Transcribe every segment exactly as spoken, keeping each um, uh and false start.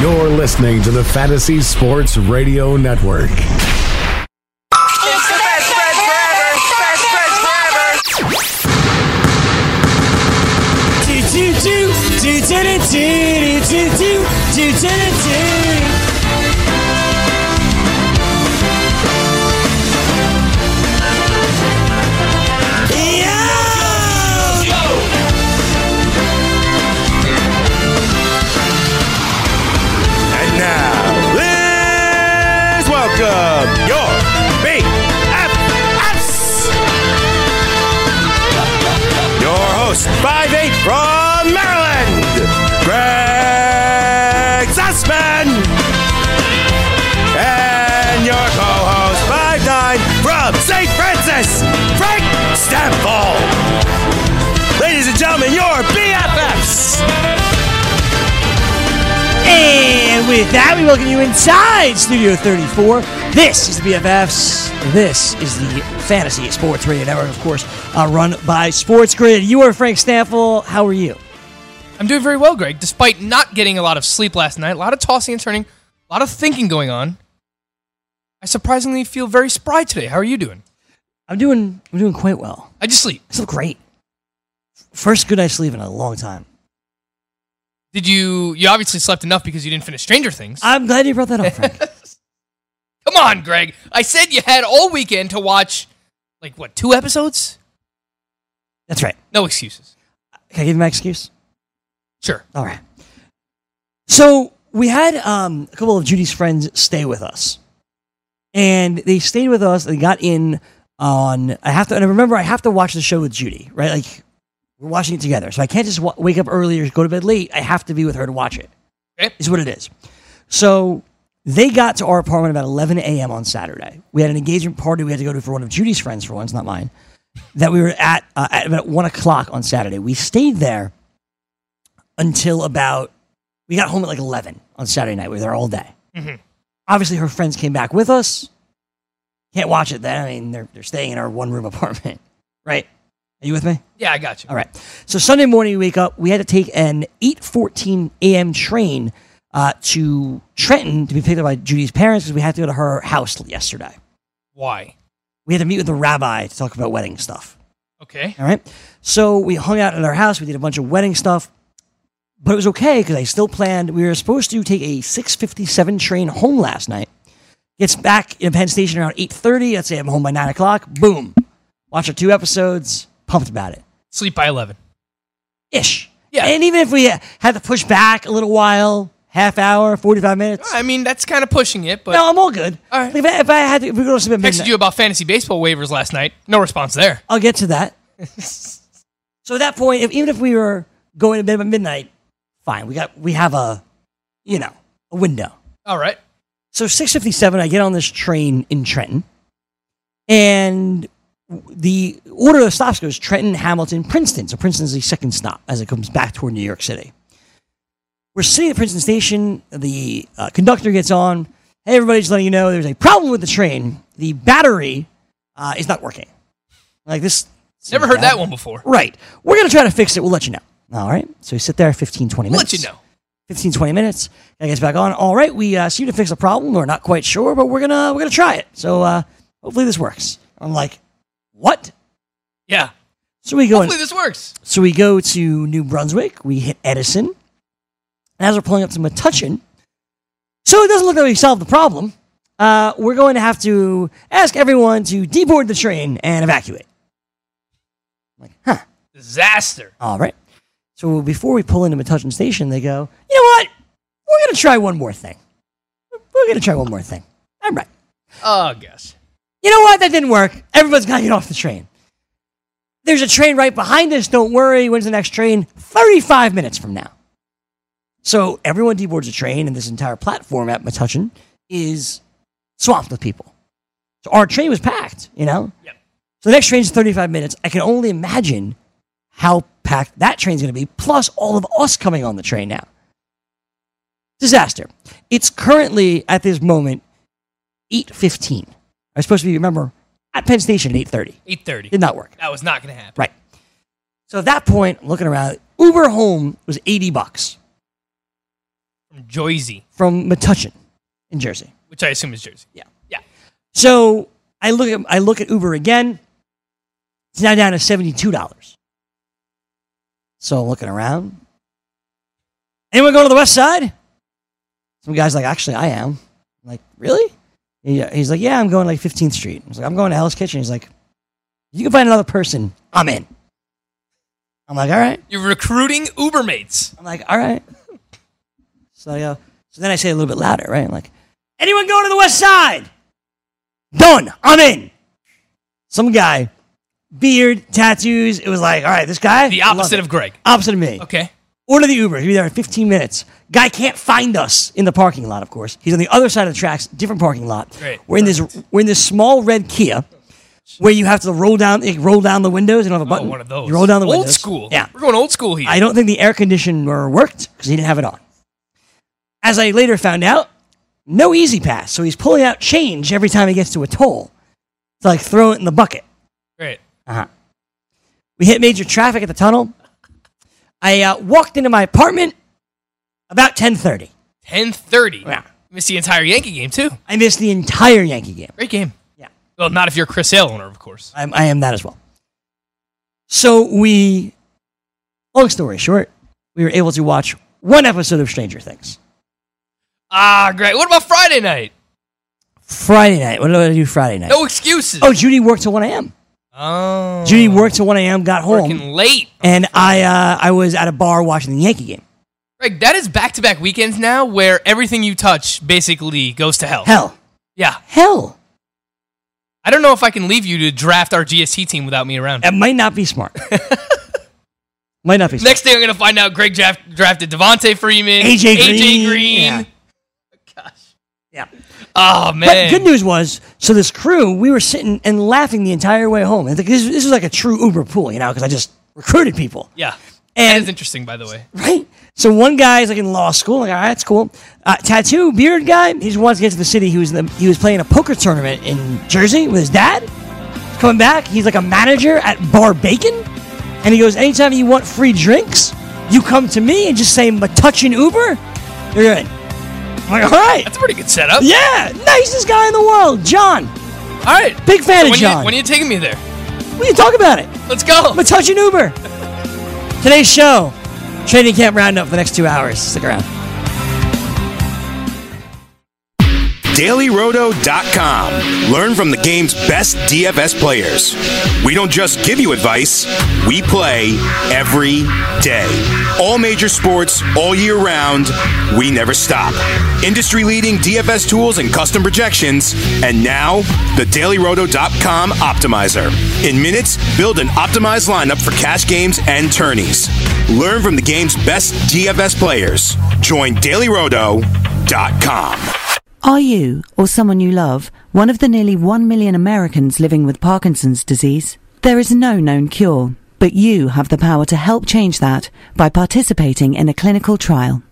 You're listening to the Fantasy Sports Radio Network. It's the best spreads forever! Best spreads forever! Do-do-do! Do-do-do-do-do-do! Do-do-do-do! Yeah! Yo! Now, let's welcome your B F Fs! Your host, five eight from Maryland, Greg Sussman! And your co-host, five nine from Saint Francis, Frank Stample! Ladies and gentlemen, your B F Fs! And with that, we welcome you inside Studio thirty-four. This is the B F Fs. This is the Fantasy Sports Radio Network, of course, uh, run by Sports Grid. You are Frank Staffel. How are you? I'm doing very well, Greg, despite not getting a lot of sleep last night. A lot of tossing and turning, a lot of thinking going on. I surprisingly feel very spry today. How are you doing? I'm doing I'm doing quite well. I just sleep. I sleep great. First good night's sleep in a long time. Did you, you obviously slept enough because you didn't finish Stranger Things. I'm glad you brought that up, Frank. Come on, Greg. I said you had all weekend to watch, like, what, two episodes? That's right. No excuses. Can I give you my excuse? Sure. All right. So we had um, a couple of Judy's friends stay with us. And they stayed with us. They got in on, I have to, and remember, I have to watch the show with Judy, right? Like, we're watching it together, so I can't just w- wake up early or go to bed late. I have to be with her to watch it, okay. Is what it is. So they got to our apartment about eleven a.m. on Saturday. We had an engagement party we had to go to for one of Judy's friends, for once, not mine, that we were at, uh, at about one o'clock on Saturday. We stayed there until about, we got home at like eleven on Saturday night. We were there all day. Mm-hmm. Obviously, her friends came back with us. Can't watch it then. I mean, they're, they're staying in our one-room apartment, right? Are you with me? Yeah, I got you. All right. So Sunday morning, we wake up. We had to take an eight fourteen a.m. train uh, to Trenton to be picked up by Judy's parents because we had to go to her house yesterday. Why? We had to meet with the rabbi to talk about wedding stuff. Okay. All right. So we hung out at our house. We did a bunch of wedding stuff. But it was okay because I still planned. We were supposed to take a six fifty-seven train home last night. Gets back in Penn Station around eight thirty. Let's say I'm home by nine o'clock. Boom. Watch our two episodes. Pumped about it. Sleep by eleven. Ish. Yeah. And even if we had to push back a little while, half hour, forty-five minutes. I mean, that's kind of pushing it, but... No, I'm all good. All right. Like if, I, if I had to... If we go to sleep at midnight. Texted you about fantasy baseball waivers last night. No response there. I'll get to that. So at that point, if, even if we were going to bed by midnight, fine. We got we have a, you know, a window. All right. So six fifty-seven, I get on this train in Trenton, and... The order of stops goes Trenton, Hamilton, Princeton. So Princeton is the second stop as it comes back toward New York City. We're sitting at Princeton Station. The uh, conductor gets on. Hey, everybody, just letting you know there's a problem with the train. The battery uh, is not working. Like this. Never heard bad. That one before. Right. We're going to try to fix it. We'll let you know. All right. So we sit there fifteen, twenty minutes. We'll let you know. fifteen, twenty minutes. That gets back on. All right. We uh, seem to fix the problem. We're not quite sure, but we're going to we're gonna try it. So uh, hopefully this works. I'm like... What? Yeah. So we go. Hopefully in, this works. So we go to New Brunswick. We hit Edison. And as we're pulling up to Metuchen, so it doesn't look like we solved the problem. Uh, we're going to have to ask everyone to deboard the train and evacuate. I'm like, huh. Disaster. All right. So before we pull into Metuchen Station, they go, you know what? We're going to try one more thing. We're going to try one more thing. All right. Oh, gosh. You know what? That didn't work. Everyone's got to get off the train. There's a train right behind us. Don't worry. When's the next train? thirty-five minutes from now. So everyone deboards a train, and this entire platform at Metuchen is swamped with people. So our train was packed, you know? Yep. So the next train is thirty-five minutes. I can only imagine how packed that train's going to be, plus all of us coming on the train now. Disaster. It's currently, at this moment, eight fifteen. I was supposed to be, remember, at Penn Station at eight thirty. eight thirty. Did not work. That was not going to happen. Right. So at that point, I'm looking around, Uber home was eighty bucks. From Jersey. From Metuchen in Jersey. Which I assume is Jersey. Yeah. Yeah. So I look at I look at Uber again. It's now down to seventy-two dollars. So I'm looking around. Anyone going to the west side? Some guy's like, actually, I am. I'm like, really? Yeah. He's like, yeah, I'm going like fifteenth street. I was like, I'm going to Hell's Kitchen. He's like, you can find another person. I'm in. I'm like, all right. You're recruiting Uber mates. I'm like, all right. So I go, so then I say a little bit louder, right? I'm like, anyone going to the west side? Done. I'm in. Some guy, beard, tattoos. It was like, all right, this guy. The opposite of Greg. Opposite of me. Okay. Order the Uber. He'll be there in fifteen minutes. Guy can't find us in the parking lot, of course. He's on the other side of the tracks, different parking lot. Great. We're in Perfect. this we're in this small red Kia where you have to roll down roll down the windows. You don't have a button. Oh, one of those. You roll down the old windows. Old school. Yeah. We're going old school here. I don't think the air conditioner worked because he didn't have it on. As I later found out, no easy pass. So he's pulling out change every time he gets to a toll to like throw it in the bucket. Great. Uh-huh. We hit major traffic at the tunnel. I uh, walked into my apartment about ten thirty. ten thirty? Yeah. You missed the entire Yankee game, too. I missed the entire Yankee game. Great game. Yeah. Well, not if you're a Chris Sale owner, of course. I'm, I am that as well. So we, long story short, we were able to watch one episode of Stranger Things. Ah, great. What about Friday night? Friday night. What did I do Friday night? No excuses. Oh, Judy worked till one a.m. Oh. Judy worked till one a.m., got home. Working late. And I uh, I was at a bar watching the Yankee game. Greg, that is back-to-back weekends now where everything you touch basically goes to hell. Hell. Yeah. Hell. I don't know if I can leave you to draft our G S T team without me around. That might not be smart. Might not be smart. Next thing I'm going to find out, Greg draft- drafted Devontae Freeman. A J Green. A J Green. Yeah. Gosh. Yeah. Oh, man. But good news was, so this crew, we were sitting and laughing the entire way home. And this, this was like a true Uber pool, you know, because I just recruited people. Yeah. And that is interesting, by the way. Right? So one guy's like in law school, like, all right, that's cool. Uh, tattoo, beard guy, he just wants to get to the city. He was in the, he was playing a poker tournament in Jersey with his dad. He's coming back. He's like a manager at Bar Bacon. And he goes, anytime you want free drinks, you come to me and just say, Metuchen Uber, you're good. I'm like, all right. That's a pretty good setup. Yeah. Nicest guy in the world, John. All right. Big fan so of John. You, when are you taking me there? We can talk about it. Let's go. Metuchen Uber. Today's show, Training Camp Roundup for the next two hours. Stick around. Daily Roto dot com. Learn from the game's best D F S players. We don't just give you advice, we play every day. All major sports, all year round, we never stop. Industry-leading D F S tools and custom projections, and now, the Daily Roto dot com Optimizer. In minutes, build an optimized lineup for cash games and tourneys. Learn from the game's best D F S players. Join Daily Roto dot com. Are you, or someone you love, one of the nearly one million Americans living with Parkinson's disease? There is no known cure, but you have the power to help change that by participating in a clinical trial.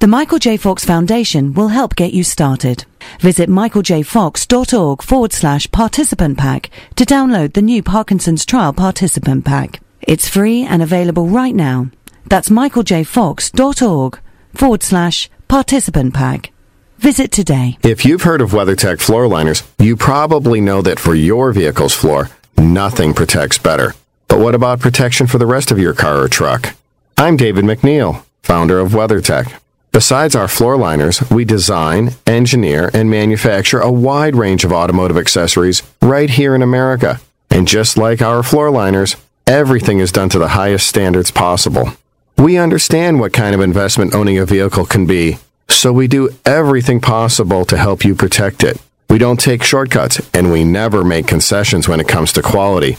The Michael J. Fox Foundation will help get you started. Visit michael j fox dot org forward slash participant pack to download the new Parkinson's trial participant pack. It's free and available right now. That's michael j fox dot org forward slash participant pack. Visit today. If you've heard of WeatherTech floor liners, you probably know that for your vehicle's floor, nothing protects better. But what about protection for the rest of your car or truck? I'm David McNeil, founder of WeatherTech. Besides our floor liners, we design, engineer, and manufacture a wide range of automotive accessories right here in America. And just like our floor liners, everything is done to the highest standards possible. We understand what kind of investment owning a vehicle can be. So we do everything possible to help you protect it. We don't take shortcuts, and we never make concessions when it comes to quality.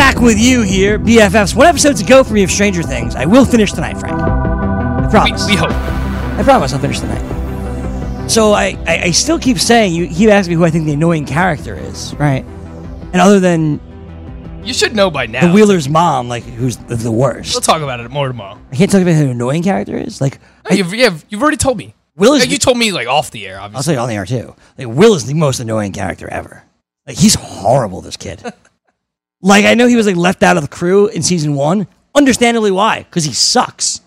Back with you here, B F Fs. What episodes to go for me of Stranger Things? I will finish tonight, Frank. I promise. We, we hope. I promise I'll finish tonight. So I, I, I still keep saying, you keep asking me who I think the annoying character is, right? And other than... You should know by now. The Wheeler's mom, like, who's the worst. We'll talk about it more tomorrow. I can't talk about who an annoying character is. Like, no, I, you've, you've, you've already told me. Will is. Like, the, you told me, like, off the air, obviously. I'll tell you on the air, too. Like, Will is the most annoying character ever. Like, he's horrible, this kid. Like, I know he was, like, left out of the crew in season one. Understandably why, because he sucks.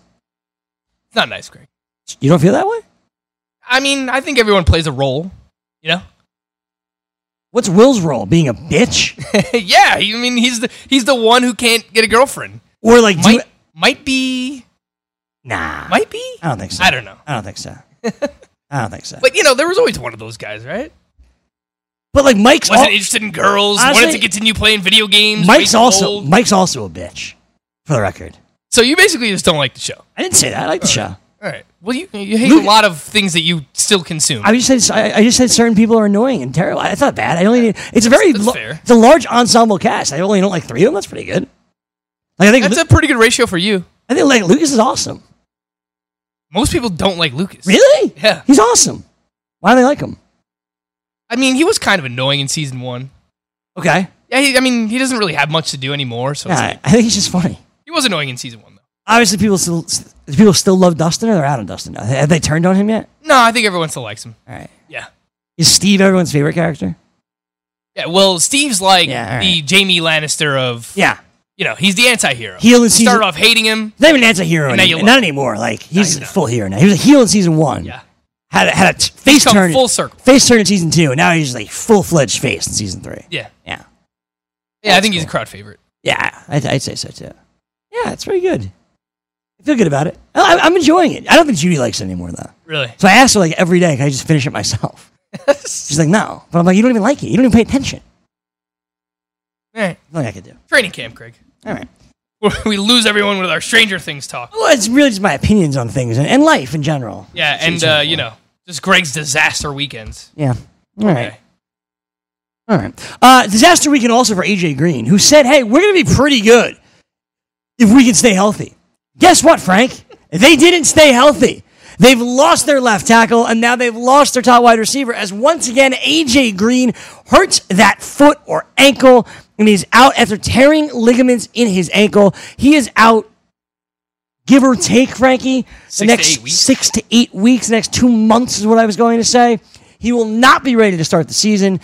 It's not nice, Greg. You don't feel that way? I mean, I think everyone plays a role, you know? What's Will's role? Being a bitch? Yeah, I mean, he's the he's the one who can't get a girlfriend. Or like... Might, do you, might be... Nah. Might be? I don't think so. I don't know. I don't think so. I don't think so. But, you know, there was always one of those guys, right? But, like, Mike's... Wasn't all, interested in girls, honestly, wanted to continue playing video games. Mike's also Mike's also a bitch, for the record. So you basically just don't like the show. I didn't say that. I like all the right. show. All right. Well, you you hate Luke, a lot of things that you still consume. I just said I, I just said certain people are annoying and terrible. That's not bad. I only need, it's a very that's, that's lo- fair. It's a large ensemble cast. I only don't like three of them. That's pretty good. Like I think that's Lu- a pretty good ratio for you. I think like Lucas is awesome. Most people don't like Lucas. Really? Yeah, he's awesome. Why do they like him? I mean, he was kind of annoying in season one. Okay. Yeah, he, I mean, he doesn't really have much to do anymore. So yeah, it's like, I think he's just funny. He was annoying in season one though. Obviously, people still. People still love Dustin, or they're out on Dustin? Have they turned on him yet? No, I think everyone still likes him. All right. Yeah. Is Steve everyone's favorite character? Yeah, well, Steve's like yeah, right. the Jamie Lannister of... Yeah. You know, he's the anti-hero. Heel in season... You started off hating him. He's not even an anti-hero anymore. Not anymore. Like, he's no, a full hero now. He was a heel in season one. Yeah. Had a, had a t- face turn... full circle. Face turn in season two, and now he's like full-fledged face in season three. Yeah. Yeah. Yeah, That's I think cool. he's a crowd favorite. Yeah, I'd, I'd say so, too. Yeah, it's pretty good. Feel good about it. I, I'm enjoying it. I don't think Judy likes it anymore, though. Really? So I asked her, like, every day, can I just finish it myself? She's like, no. But I'm like, you don't even like it. You don't even pay attention. All right. Nothing I could do. Training camp, Craig. All right. We lose everyone with our Stranger Things talk. Well, it's really just my opinions on things and, and life in general. Yeah, and, uh, you know, just Greg's disaster weekends. Yeah. All right. Okay. All right. Uh, disaster weekend also for A J Green, who said, hey, we're going to be pretty good if we can stay healthy. Guess what, Frank? They didn't stay healthy. They've lost their left tackle, and now they've lost their top wide receiver, as once again, A J Green hurts that foot or ankle, and he's out after tearing ligaments in his ankle. He is out, give or take, Frankie, the next six to eight weeks, the next two months is what I was going to say. He will not be ready to start the season.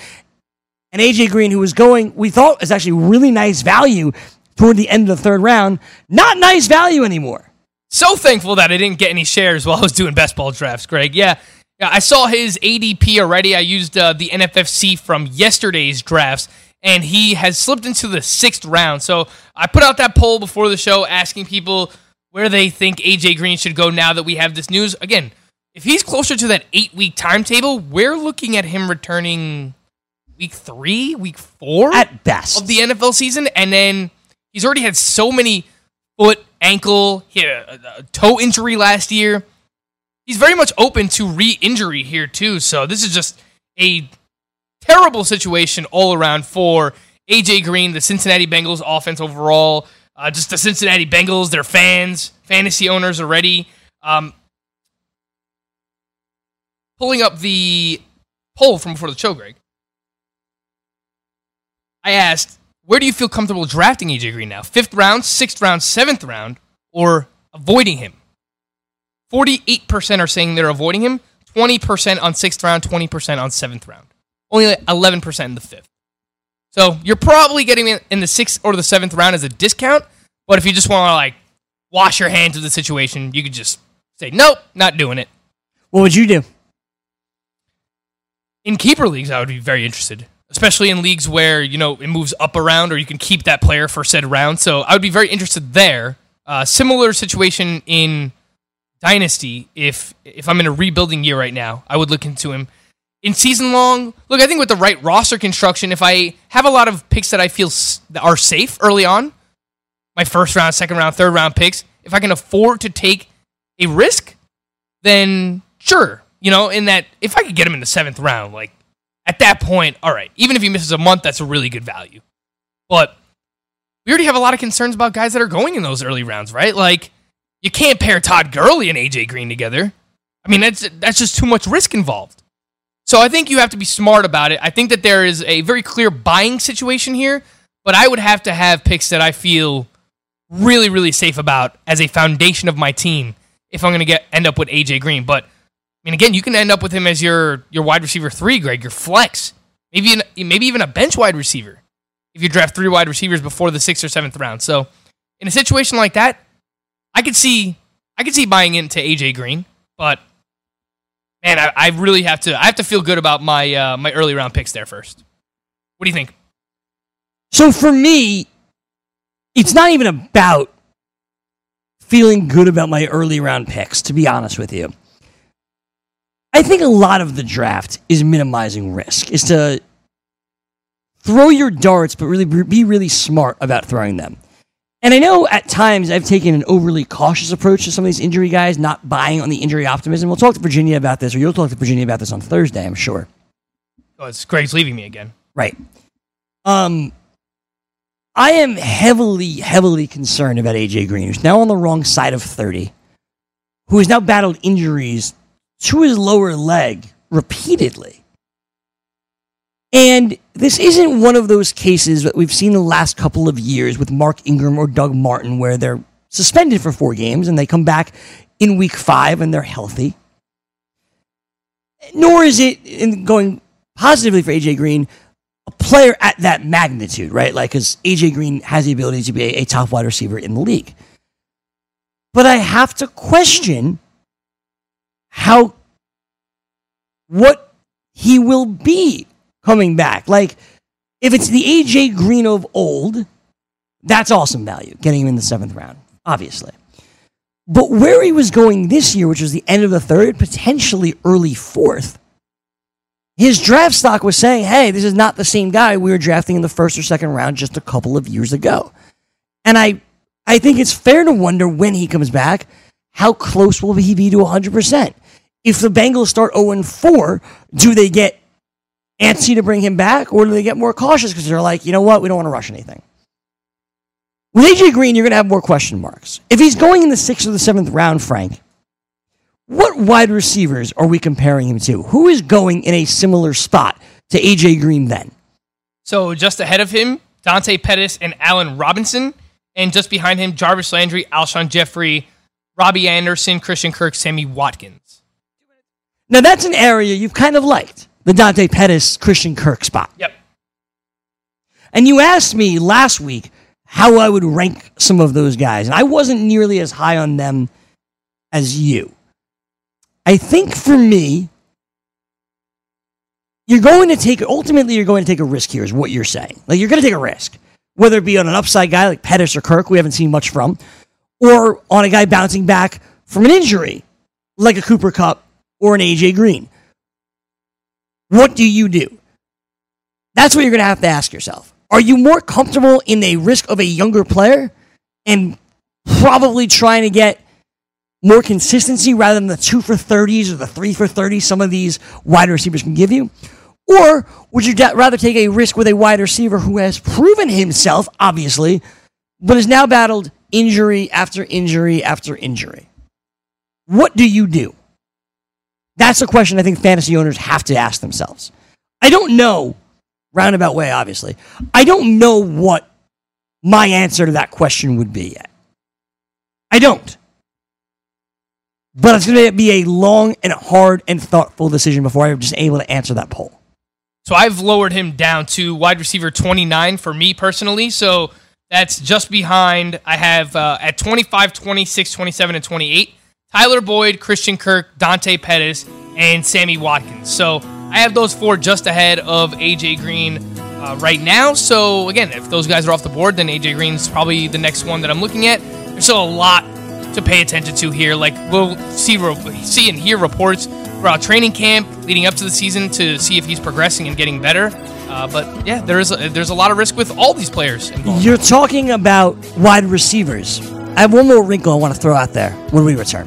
And A J Green, who was going, we thought was actually really nice value toward the end of the third round, not nice value anymore. So thankful that I didn't get any shares while I was doing best ball drafts, Greg. Yeah, yeah I saw his A D P already. I used uh, the N F F C from yesterday's drafts, and he has slipped into the sixth round. So I put out that poll before the show asking people where they think A J Green should go now that we have this news. Again, if he's closer to that eight-week timetable, we're looking at him returning week three, week four? At best. Of the N F L season, and then... He's already had so many foot, ankle, he had a, a toe injury last year. He's very much open to re-injury here too, so this is just a terrible situation all around for A J Green, the Cincinnati Bengals offense overall, uh, just the Cincinnati Bengals, their fans, fantasy owners already. Um, pulling up the poll from before the show, Greg, I asked, where do you feel comfortable drafting A J Green now? Fifth round, sixth round, seventh round, or avoiding him? forty-eight percent are saying they're avoiding him, twenty percent on sixth round, twenty percent on seventh round. Only like eleven percent in the fifth. So you're probably getting it in the sixth or the seventh round as a discount, but if you just want to like wash your hands of the situation, you could just say, nope, not doing it. What would you do? In keeper leagues, I would be very interested, especially in leagues where, you know, it moves up a round or you can keep that player for said round. So I would be very interested there. Uh, similar situation in Dynasty. If if I'm in a rebuilding year right now, I would look into him. In season long, look, I think with the right roster construction, if I have a lot of picks that I feel s- that are safe early on, my first round, second round, third round picks, if I can afford to take a risk, then sure. You know, in that, if I could get him in the seventh round, like, at that point, all right, even if he misses a month, that's a really good value. But we already have a lot of concerns about guys that are going in those early rounds, right? Like, you can't pair Todd Gurley and A J Green together. I mean, that's that's just too much risk involved. So I think you have to be smart about it. I think that there is a very clear buying situation here, but I would have to have picks that I feel really, really safe about as a foundation of my team if I'm going to get end up with A J Green. But, I mean, again, you can end up with him as your, your wide receiver three, Greg, your flex, maybe, an, maybe even a bench wide receiver if you draft three wide receivers before the sixth or seventh round. So in a situation like that, I could see I could see buying into A J Green, but... Man, I, I really have to. I have to feel good about my uh, my early round picks there first. What do you think? So for me, it's not even about feeling good about my early round picks. To be honest with you, I think a lot of the draft is minimizing risk, is to throw your darts, but really be really smart about throwing them. And I know at times I've taken an overly cautious approach to some of these injury guys, not buying on the injury optimism. We'll talk to Virginia about this, or you'll talk to Virginia about this on Thursday, I'm sure. Oh, it's Greg's leaving me again. Right. Um, I am heavily, heavily concerned about A J Green, who's now on the wrong side of thirty, who has now battled injuries to his lower leg repeatedly. And this isn't one of those cases that we've seen the last couple of years with Mark Ingram or Doug Martin where they're suspended for four games and they come back in week five and they're healthy. Nor is it, in going positively for A J Green, a player at that magnitude, right? Like, because A J Green has the ability to be a, a top wide receiver in the league. But I have to question how, what he will be coming back. Like, if it's the A J Green of old, that's awesome value, getting him in the seventh round, obviously. But where he was going this year, which was the end of the third, potentially early fourth, his draft stock was saying, hey, this is not the same guy we were drafting in the first or second round just a couple of years ago. And I, I think it's fair to wonder when he comes back, how close will he be to one hundred percent? If the Bengals start oh and four, do they get antsy to bring him back, or do they get more cautious because they're like, you know what, we don't want to rush anything? With A J Green, you're going to have more question marks. If he's going in the sixth or the seventh round, Frank, what wide receivers are we comparing him to? Who is going in a similar spot to A J Green then? So just ahead of him, Dante Pettis and Allen Robinson, and just behind him, Jarvis Landry, Alshon Jeffrey, Robbie Anderson, Christian Kirk, Sammy Watkins. Now that's an area you've kind of liked. The Dante Pettis, Christian Kirk spot. Yep. And you asked me last week how I would rank some of those guys, and I wasn't nearly as high on them as you. I think for me, you're going to take, ultimately you're going to take a risk here is what you're saying. Like, you're going to take a risk, whether it be on an upside guy like Pettis or Kirk, we haven't seen much from, or on a guy bouncing back from an injury like a Cooper Kupp or an A J Green. What do you do? That's what you're going to have to ask yourself. Are you more comfortable in the risk of a younger player and probably trying to get more consistency rather than the two for thirties or the three for thirties some of these wide receivers can give you? Or would you rather take a risk with a wide receiver who has proven himself, obviously, but has now battled injury after injury after injury? What do you do? That's a question I think fantasy owners have to ask themselves. I don't know, roundabout way, obviously. I don't know what my answer to that question would be yet. I don't. But it's going to be a long and hard and thoughtful decision before I'm just able to answer that poll. So I've lowered him down to wide receiver twenty-nine for me personally. So that's just behind. I have uh, at twenty-five, twenty-six, twenty-seven, and twenty-eight, Tyler Boyd, Christian Kirk, Dante Pettis, and Sammy Watkins. So I have those four just ahead of A J Green uh, right now. So again, if those guys are off the board, then A J Green's probably the next one that I'm looking at. There's still a lot to pay attention to here. Like, we'll see see and hear reports throughout training camp leading up to the season to see if he's progressing and getting better. Uh, but yeah, there is a, there's a lot of risk with all these players involved. You're talking about wide receivers. I have one more wrinkle I want to throw out there when we return.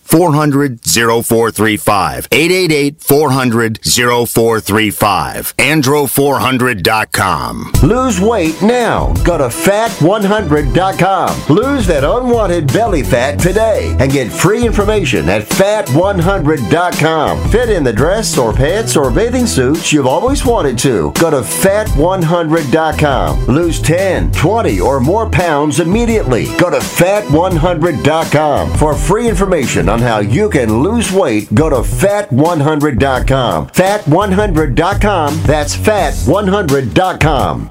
four hundred, oh four three five. eight eight eight, four hundred, oh four three five. andro four hundred dot com. Lose weight now. Go to fat one hundred dot com. Lose that unwanted belly fat today and get free information at fat one hundred dot com. Fit in the dress or pants or bathing suits you've always wanted to. Go to fat one hundred dot com. Lose ten, twenty, or more pounds immediately. Go to fat one hundred dot com for free information on how you can lose weight. Go to fat one hundred dot com. fat one hundred dot com. That's fat one hundred dot com.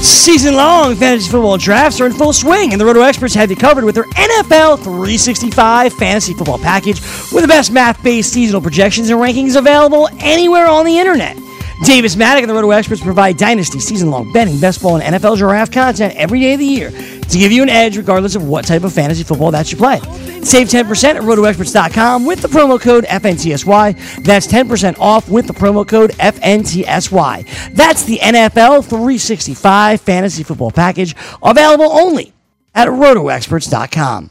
Season-long fantasy football drafts are in full swing, and the Roto Experts have you covered with their N F L three sixty-five Fantasy Football Package with the best math-based seasonal projections and rankings available anywhere on the internet. Davis Maddock and the Roto Experts provide dynasty, season-long betting, best ball, and N F L draft content every day of the year to give you an edge regardless of what type of fantasy football that you play. Save ten percent at roto experts dot com with the promo code F N T S Y. That's ten percent off with the promo code F N T S Y. That's the N F L three sixty-five fantasy football package, available only at roto experts dot com.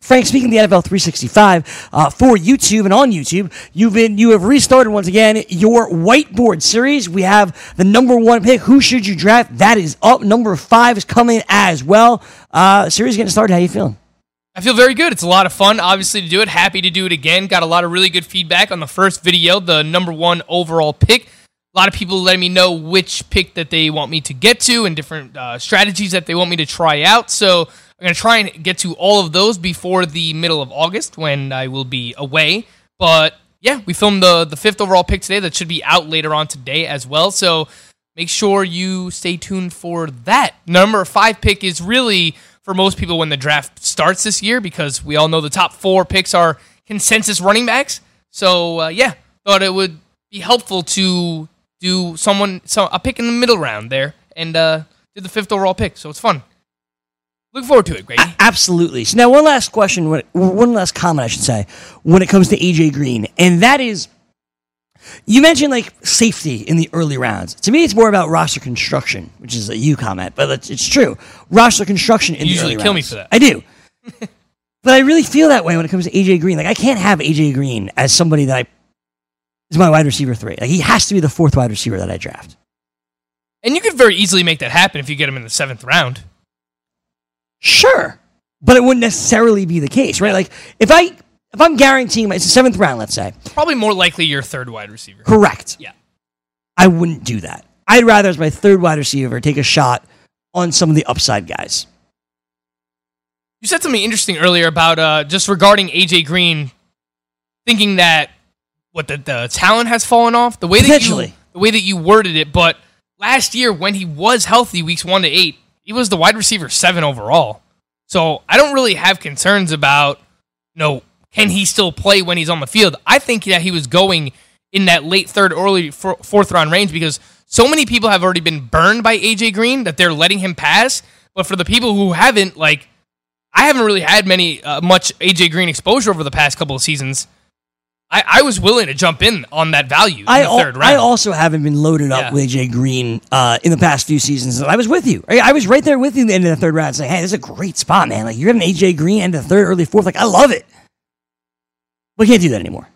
Frank, speaking of the N F L three sixty-five uh, for YouTube and on YouTube, you've been you have restarted once again your whiteboard series. We have the number one pick, who should you draft? That is up. Number five is coming as well. Uh, series getting started. How you feeling? I feel very good. It's a lot of fun, obviously, to do it. Happy to do it again. Got a lot of really good feedback on the first video, the number one overall pick. A lot of people letting me know which pick that they want me to get to and different uh, strategies that they want me to try out. So I'm going to try and get to all of those before the middle of August when I will be away. But yeah, we filmed the, the fifth overall pick today. That should be out later on today as well. So make sure you stay tuned for that. Number five pick is really for most people when the draft starts this year because we all know the top four picks are consensus running backs. So uh, yeah, thought it would be helpful to do someone so a pick in the middle round there and uh, do the fifth overall pick. So it's fun. Look forward to it, Greg. Absolutely. So now one last question, one last comment, I should say, when it comes to A J Green, and that is, you mentioned like safety in the early rounds. To me, it's more about roster construction, which is a you comment, but it's true. Roster construction in you the early rounds. You usually kill me for that. I do. But I really feel that way when it comes to A J Green. Like I can't have A J Green as somebody that I is my wide receiver three. Like he has to be the fourth wide receiver that I draft. And you could very easily make that happen if you get him in the seventh round. Sure, but it wouldn't necessarily be the case, right? Like, if, I, if I'm guaranteeing my, it's the seventh round, let's say. Probably more likely your third wide receiver. Correct. Yeah. I wouldn't do that. I'd rather, as my third wide receiver, take a shot on some of the upside guys. You said something interesting earlier about uh, just regarding A J Green, thinking that what the, the talent has fallen off. The way that you, the way that you worded it, but last year when he was healthy, weeks one to eight, he was the wide receiver seven overall. So I don't really have concerns about, you know, can he still play when he's on the field? I think that he was going in that late third, early fourth round range because so many people have already been burned by A J Green that they're letting him pass. But for the people who haven't, like, I haven't really had many uh, much A J Green exposure over the past couple of seasons. I, I was willing to jump in on that value in I the third al- round. I also haven't been loaded up yeah. with A J Green uh, in the past few seasons. I was with you. I, I was right there with you in the end of the third round saying, hey, this is a great spot, man. Like, you're having A J Green end of the third, early fourth. Like, I love it. We can't do that anymore.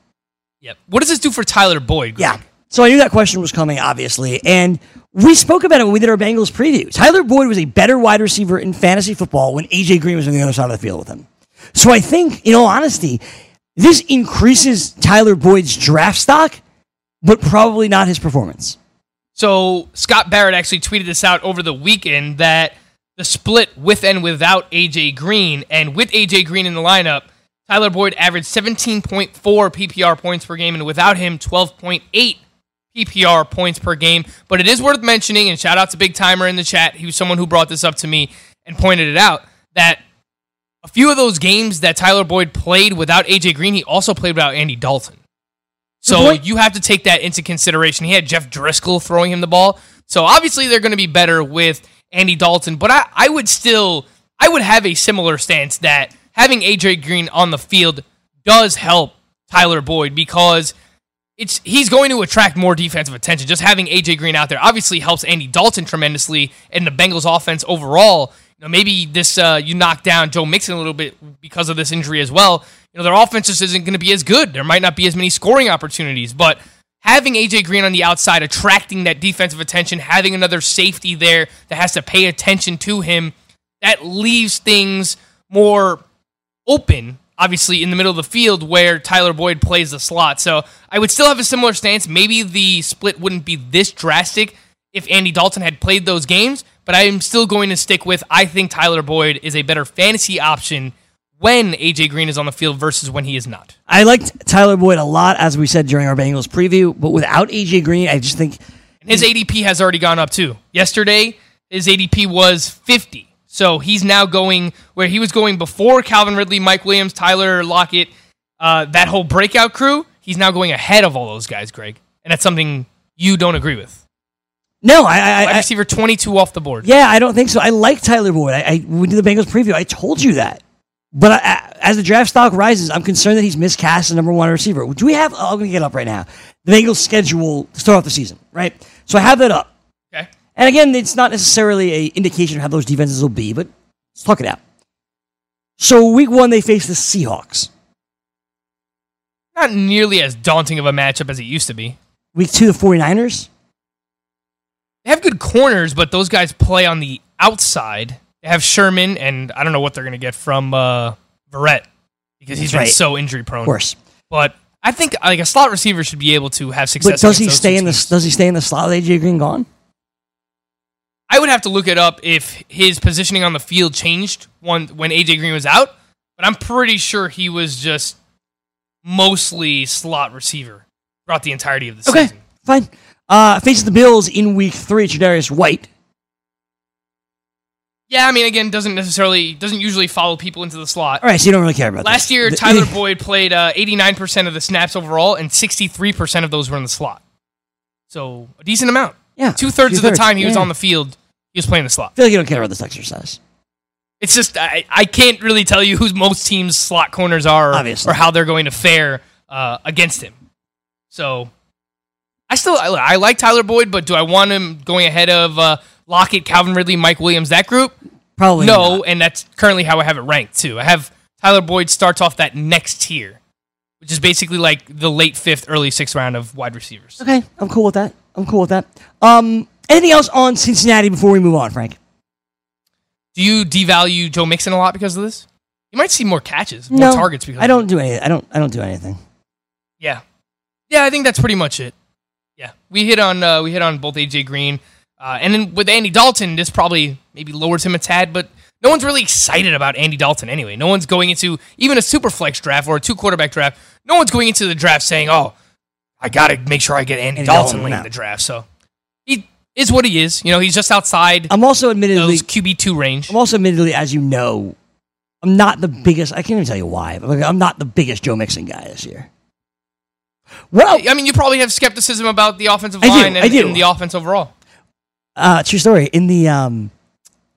Yep. What does this do for Tyler Boyd, Greg? Yeah. So I knew that question was coming, obviously. And we spoke about it when we did our Bengals preview. Tyler Boyd was a better wide receiver in fantasy football when A J Green was on the other side of the field with him. So I think, in all honesty, this increases Tyler Boyd's draft stock, but probably not his performance. So Scott Barrett actually tweeted this out over the weekend that the split with and without A J Green, and with A J Green in the lineup, Tyler Boyd averaged seventeen point four P P R points per game, and without him, twelve point eight P P R points per game. But it is worth mentioning, and shout out to Big Timer in the chat, he was someone who brought this up to me and pointed it out, that a few of those games that Tyler Boyd played without A J Green, he also played without Andy Dalton. So you have to take that into consideration. He had Jeff Driscoll throwing him the ball. So obviously they're going to be better with Andy Dalton. But I, I would still, I would have a similar stance that having A J Green on the field does help Tyler Boyd because it's he's going to attract more defensive attention. Just having A J Green out there obviously helps Andy Dalton tremendously and the Bengals offense overall. You know, maybe this uh, you knock down Joe Mixon a little bit because of this injury as well. You know, their offense just isn't going to be as good. There might not be as many scoring opportunities, but having A J Green on the outside, attracting that defensive attention, having another safety there that has to pay attention to him, that leaves things more open, obviously, in the middle of the field where Tyler Boyd plays the slot. So I would still have a similar stance. Maybe the split wouldn't be this drastic if Andy Dalton had played those games, but I'm still going to stick with I think Tyler Boyd is a better fantasy option when A J Green is on the field versus when he is not. I liked Tyler Boyd a lot, as we said during our Bengals preview, but without A J Green, I just think... And his A D P has already gone up, too. Yesterday, his A D P was fifty, so he's now going where he was going before Calvin Ridley, Mike Williams, Tyler Lockett, uh, that whole breakout crew. He's now going ahead of all those guys, Greg, and that's something you don't agree with. No, I... I wide receiver twenty-two off the board. Yeah, I don't think so. I like Tyler Boyd. I, I we did the Bengals preview. I told you that. But I, I, as the draft stock rises, I'm concerned that he's miscast as number one receiver. Do we have... Oh, I'm going to get up right now. The Bengals schedule to start off the season, right? So I have that up. Okay. And again, it's not necessarily an indication of how those defenses will be, but let's talk it out. So week one, they face the Seahawks. Not nearly as daunting of a matchup as it used to be. Week two, the 49ers. They have good corners, but those guys play on the outside. They have Sherman, and I don't know what they're going to get from uh, Verrett, because he's That's been right. so injury-prone. Of course. But I think like a slot receiver should be able to have success. But does he stay in the, does he stay in the slot with A J Green gone? I would have to look it up if his positioning on the field changed when, when A J Green was out, but I'm pretty sure he was just mostly slot receiver throughout the entirety of the okay, season. Okay, fine. Uh, faces the Bills in week three, Tre'Davious White. Yeah, I mean, again, doesn't necessarily, doesn't usually follow people into the slot. All right, so you don't really care about that. Last this. year, the, Tyler Boyd played uh, eighty-nine percent of the snaps overall, and sixty-three percent of those were in the slot. So, a decent amount. Yeah, two-thirds, two-thirds of the time he yeah. was on the field, he was playing the slot. I feel like you don't care about this exercise. It's just, I, I can't really tell you who most teams' slot corners are Obviously. or how they're going to fare uh, against him. So, I still, I, I like Tyler Boyd, but do I want him going ahead of uh, Lockett, Calvin Ridley, Mike Williams, that group? Probably No, not. And that's currently how I have it ranked, too. I have Tyler Boyd starts off that next tier, which is basically like the late fifth, early sixth round of wide receivers. Okay, I'm cool with that. I'm cool with that. Um, anything else on Cincinnati before we move on, Frank? Do you devalue Joe Mixon a lot because of this? You might see more catches, more no, targets. Because I don't of do anything. I don't. I don't do anything. Yeah, yeah. I think that's pretty much it. Yeah, we hit on uh, we hit on both A J Green, uh, and then with Andy Dalton, this probably maybe lowers him a tad. But no one's really excited about Andy Dalton anyway. No one's going into even a super flex draft or a two quarterback draft. No one's going into the draft saying, "Oh, I got to make sure I get Andy, Andy Dalton late in the draft." So he is what he is. You know, he's just outside I'm also admittedly, those Q B two range. I'm also admittedly, as you know, I'm not the biggest. I can't even tell you why. But I'm not the biggest Joe Mixon guy this year. Well, I mean, you probably have skepticism about the offensive I line do, and, and the offense overall. Uh, true story. In the um,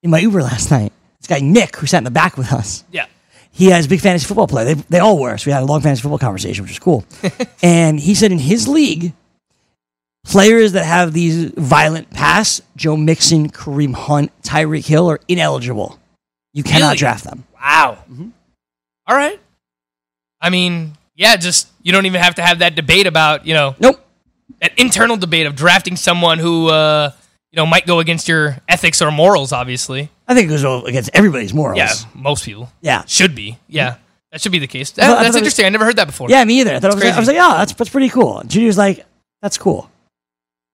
in my Uber last night, this guy Nick, who sat in the back with us. Yeah. He has a big fantasy football player. They, they all were. So we had a long fantasy football conversation, which was cool. And he said in his league, players that have these violent pass, Joe Mixon, Kareem Hunt, Tyreek Hill, are ineligible. You cannot really? draft them. Wow. Mm-hmm. All right. I mean, yeah, just you don't even have to have that debate about, you know. Nope. That internal debate of drafting someone who, uh, you know, might go against your ethics or morals, obviously. I think it goes against everybody's morals. Yeah, most people. Yeah. Should be. Yeah. That should be the case. That, thought, that's I interesting. Was, I never heard that before. Yeah, me either. I, thought it was, I was like, oh, that's, that's pretty cool. Judy was like, that's cool.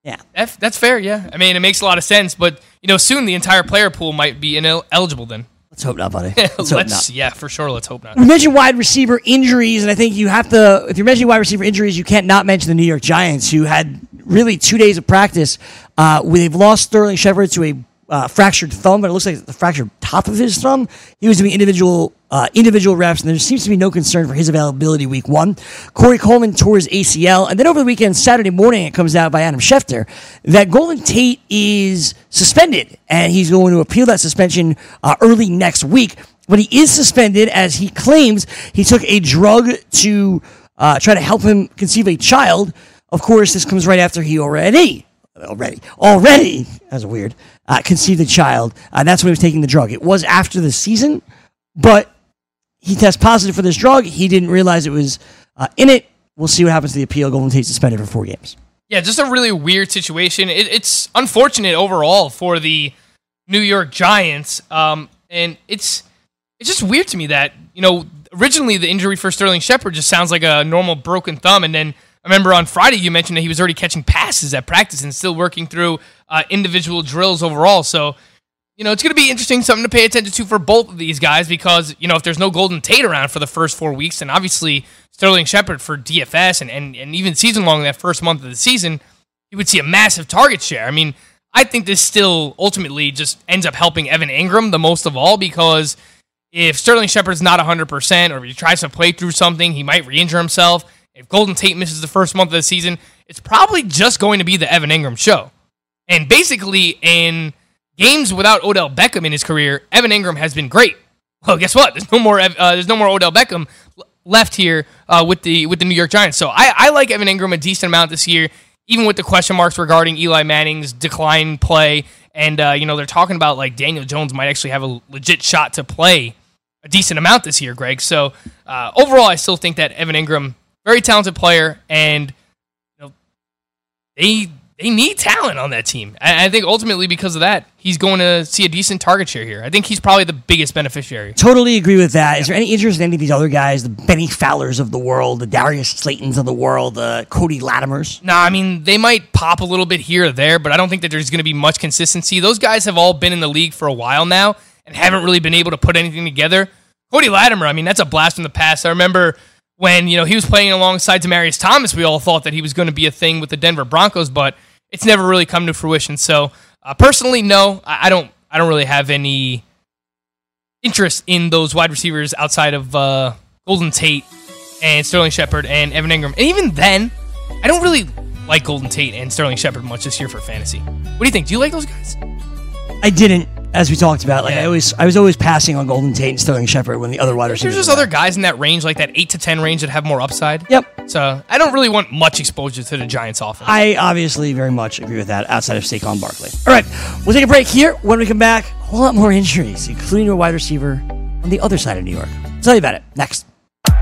Yeah. That, that's fair, yeah. I mean, it makes a lot of sense, but, you know, soon the entire player pool might be ineligible then. Let's hope not, buddy. Let's, let's hope not. Yeah, for sure, let's hope not. You mentioned wide receiver injuries, and I think you have to, if you're mentioning wide receiver injuries, you can't not mention the New York Giants, who had really two days of practice. Uh, they've lost Sterling Shepard to a Uh, fractured thumb, but it looks like the fractured top of his thumb. He was doing individual uh, individual reps, and there seems to be no concern for his availability week one. Corey Coleman tore his A C L, and then over the weekend, Saturday morning, it comes out by Adam Schefter that Golden Tate is suspended, and he's going to appeal that suspension uh, early next week. But he is suspended, as he claims he took a drug to uh, try to help him conceive a child. Of course, this comes right after he already Already, already, that's weird, uh, conceived a child, and uh, that's when he was taking the drug. It was after the season, but he tested positive for this drug. He didn't realize it was uh, in it. We'll see what happens to the appeal. Golden Tate suspended for four games. Yeah, just a really weird situation. It, it's unfortunate overall for the New York Giants, um, and it's it's just weird to me that, you know, originally the injury for Sterling Shepard just sounds like a normal broken thumb, and then I remember on Friday you mentioned that he was already catching passes at practice and still working through uh, individual drills overall. So, you know, it's going to be interesting, something to pay attention to for both of these guys because, you know, if there's no Golden Tate around for the first four weeks, and obviously Sterling Shepard for D F S and, and, and even season-long that first month of the season, you would see a massive target share. I mean, I think this still ultimately just ends up helping Evan Engram the most of all because if Sterling Shepard's not one hundred percent or if he tries to play through something, he might re-injure himself. If Golden Tate misses the first month of the season, it's probably just going to be the Evan Engram show. And basically, in games without Odell Beckham in his career, Evan Engram has been great. Well, guess what? There's no more. Uh, there's no more Odell Beckham left here uh, with the with the New York Giants. So I, I like Evan Engram a decent amount this year, even with the question marks regarding Eli Manning's decline play. And uh, you know they're talking about like Daniel Jones might actually have a legit shot to play a decent amount this year, Greg. So uh, overall, I still think that Evan Engram, very talented player, and you know they they need talent on that team. I, I think ultimately because of that, he's going to see a decent target share here. I think he's probably the biggest beneficiary. Totally agree with that. Yeah. Is there any interest in any of these other guys, the Benny Fowlers of the world, the Darius Slaytons of the world, the uh, Cody Latimers? No, nah, I mean, they might pop a little bit here or there, but I don't think that there's going to be much consistency. Those guys have all been in the league for a while now and haven't really been able to put anything together. Cody Latimer, I mean, that's a blast from the past. I remember when, you know, he was playing alongside Demaryius Thomas, we all thought that he was going to be a thing with the Denver Broncos, but it's never really come to fruition. So, uh, personally, no, I, I don't. I don't really have any interest in those wide receivers outside of uh, Golden Tate and Sterling Shepard and Evan Engram. And even then, I don't really like Golden Tate and Sterling Shepard much this year for fantasy. What do you think? Do you like those guys? I didn't. As we talked about, like yeah. I always, I was always passing on Golden Tate and Sterling Shepard when the other wide receivers. There's just other guys in that range, like that eight to ten range, that have more upside. Yep. So I don't really want much exposure to the Giants' offense. I obviously very much agree with that. Outside of Saquon Barkley. All right, we'll take a break here. When we come back, a whole lot more injuries, including your wide receiver on the other side of New York. I'll tell you about it next.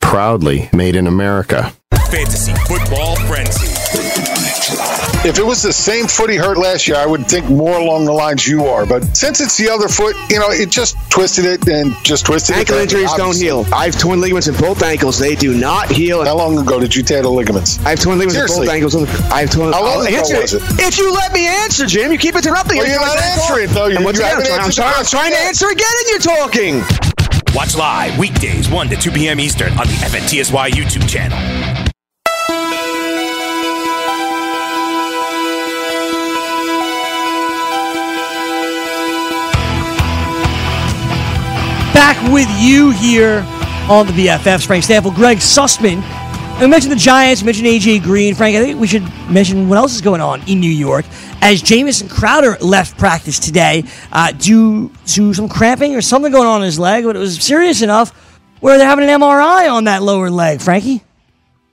Proudly made in America. Fantasy football frenzy. If it was the same foot he hurt last year, I would think more along the lines you are. But since it's the other foot, you know, it just twisted it and just twisted ankle it. Ankle injuries obviously don't heal. I have torn ligaments in both ankles. They do not heal. How long ago did you tear the ligaments? I have torn ligaments Seriously. in both ankles. I have torn. How long ago was it? If you let me answer, Jim, you keep interrupting. Well, you're not answering, though. You, you haven't I'm, answered trying, I'm trying to answer again, and you're talking. Watch live weekdays one to two p.m. Eastern on the F N T S Y YouTube channel. Back with you here on the B F Fs. Frank Stanfield, Greg Sussman, We mentioned the Giants, we mentioned A J Green. Frank, I think we should mention what else is going on in New York, as Jameson Crowder left practice today uh, due to some cramping or something going on in his leg, but it was serious enough where they're having an M R I on that lower leg, Frankie.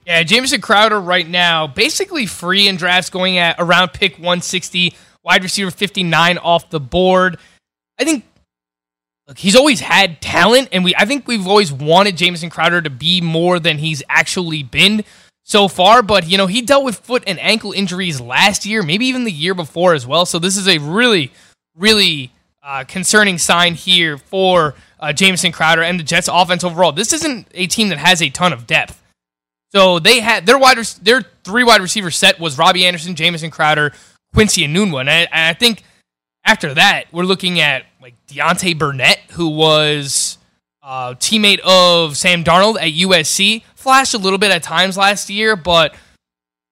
Yeah, Jameson Crowder right now basically free in drafts, going at around pick one sixty, wide receiver fifty-nine off the board. I think look, he's always had talent, and we I think we've always wanted Jameson Crowder to be more than he's actually been so far, but you know, he dealt with foot and ankle injuries last year, maybe even the year before as well. So this is a really, really uh, concerning sign here for uh, Jameson Crowder and the Jets offense overall. This isn't a team that has a ton of depth. So they had their wide their three wide receiver set was Robbie Anderson, Jameson Crowder, Quincy Enunwa, and I, and I think after that we're looking at like Dante Burnett, who was a teammate of Sam Darnold at U S C, flashed a little bit at times last year, but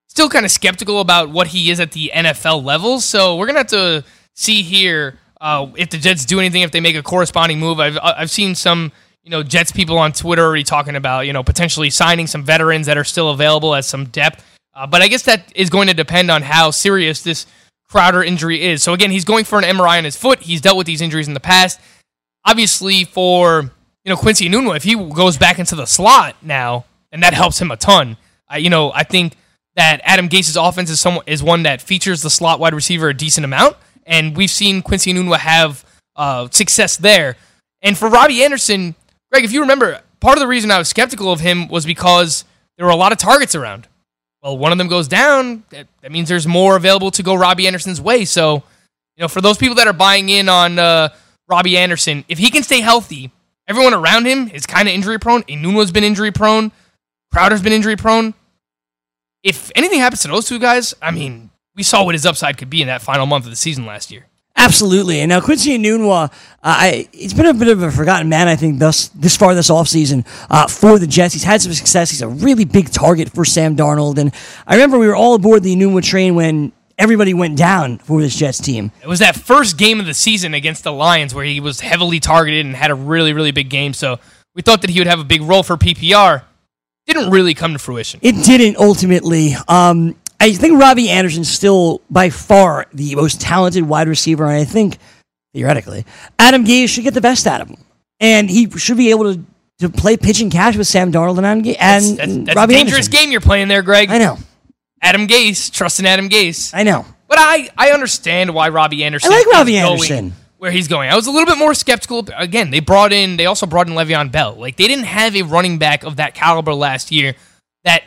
still kind of skeptical about what he is at the N F L level. So we're gonna have to see here uh, if the Jets do anything, if they make a corresponding move. I've I've seen some. You know, Jets people on Twitter already talking about, you know, potentially signing some veterans that are still available as some depth. Uh, but I guess that is going to depend on how serious this Crowder injury is. So, again, he's going for an M R I on his foot. He's dealt with these injuries in the past. Obviously, for, you know, Quincy Enunwa, if he goes back into the slot now, and that helps him a ton. I, you know, I think that Adam Gase's offense is, some, is one that features the slot wide receiver a decent amount. And we've seen Quincy Enunwa have uh, success there. And for Robbie Anderson, Greg, if you remember, part of the reason I was skeptical of him was because there were a lot of targets around. Well, one of them goes down. That, that means there's more available to go Robbie Anderson's way. So, you know, for those people that are buying in on uh, Robbie Anderson, if he can stay healthy, everyone around him is kind of injury-prone. Enunwa's been injury-prone. Crowder's been injury-prone. If anything happens to those two guys, I mean, we saw what his upside could be in that final month of the season last year. Absolutely. And now Quincy Enunwa, uh, I, it's been a bit of a forgotten man, I think, thus this far this offseason uh, for the Jets. He's had some success. He's a really big target for Sam Darnold. And I remember we were all aboard the Enunwa train when everybody went down for this Jets team. It was that first game of the season against the Lions where he was heavily targeted and had a really, really big game. So we thought that he would have a big role for P P R. Didn't really come to fruition. It didn't ultimately. Um... I think Robbie Anderson's still by far the most talented wide receiver, and I think, theoretically, Adam Gase should get the best out of him. And he should be able to, to play pitch and catch with Sam Darnold and Adam Gase. That's, that's, that's Robbie a dangerous Anderson. Game you're playing there, Greg. I know. Adam Gase, trusting Adam Gase. I know. But I, I understand why Robbie Anderson I like Robbie is Anderson. Going where he's going. I was a little bit more skeptical. Again, they brought in, they also brought in Le'Veon Bell. Like, they didn't have a running back of that caliber last year that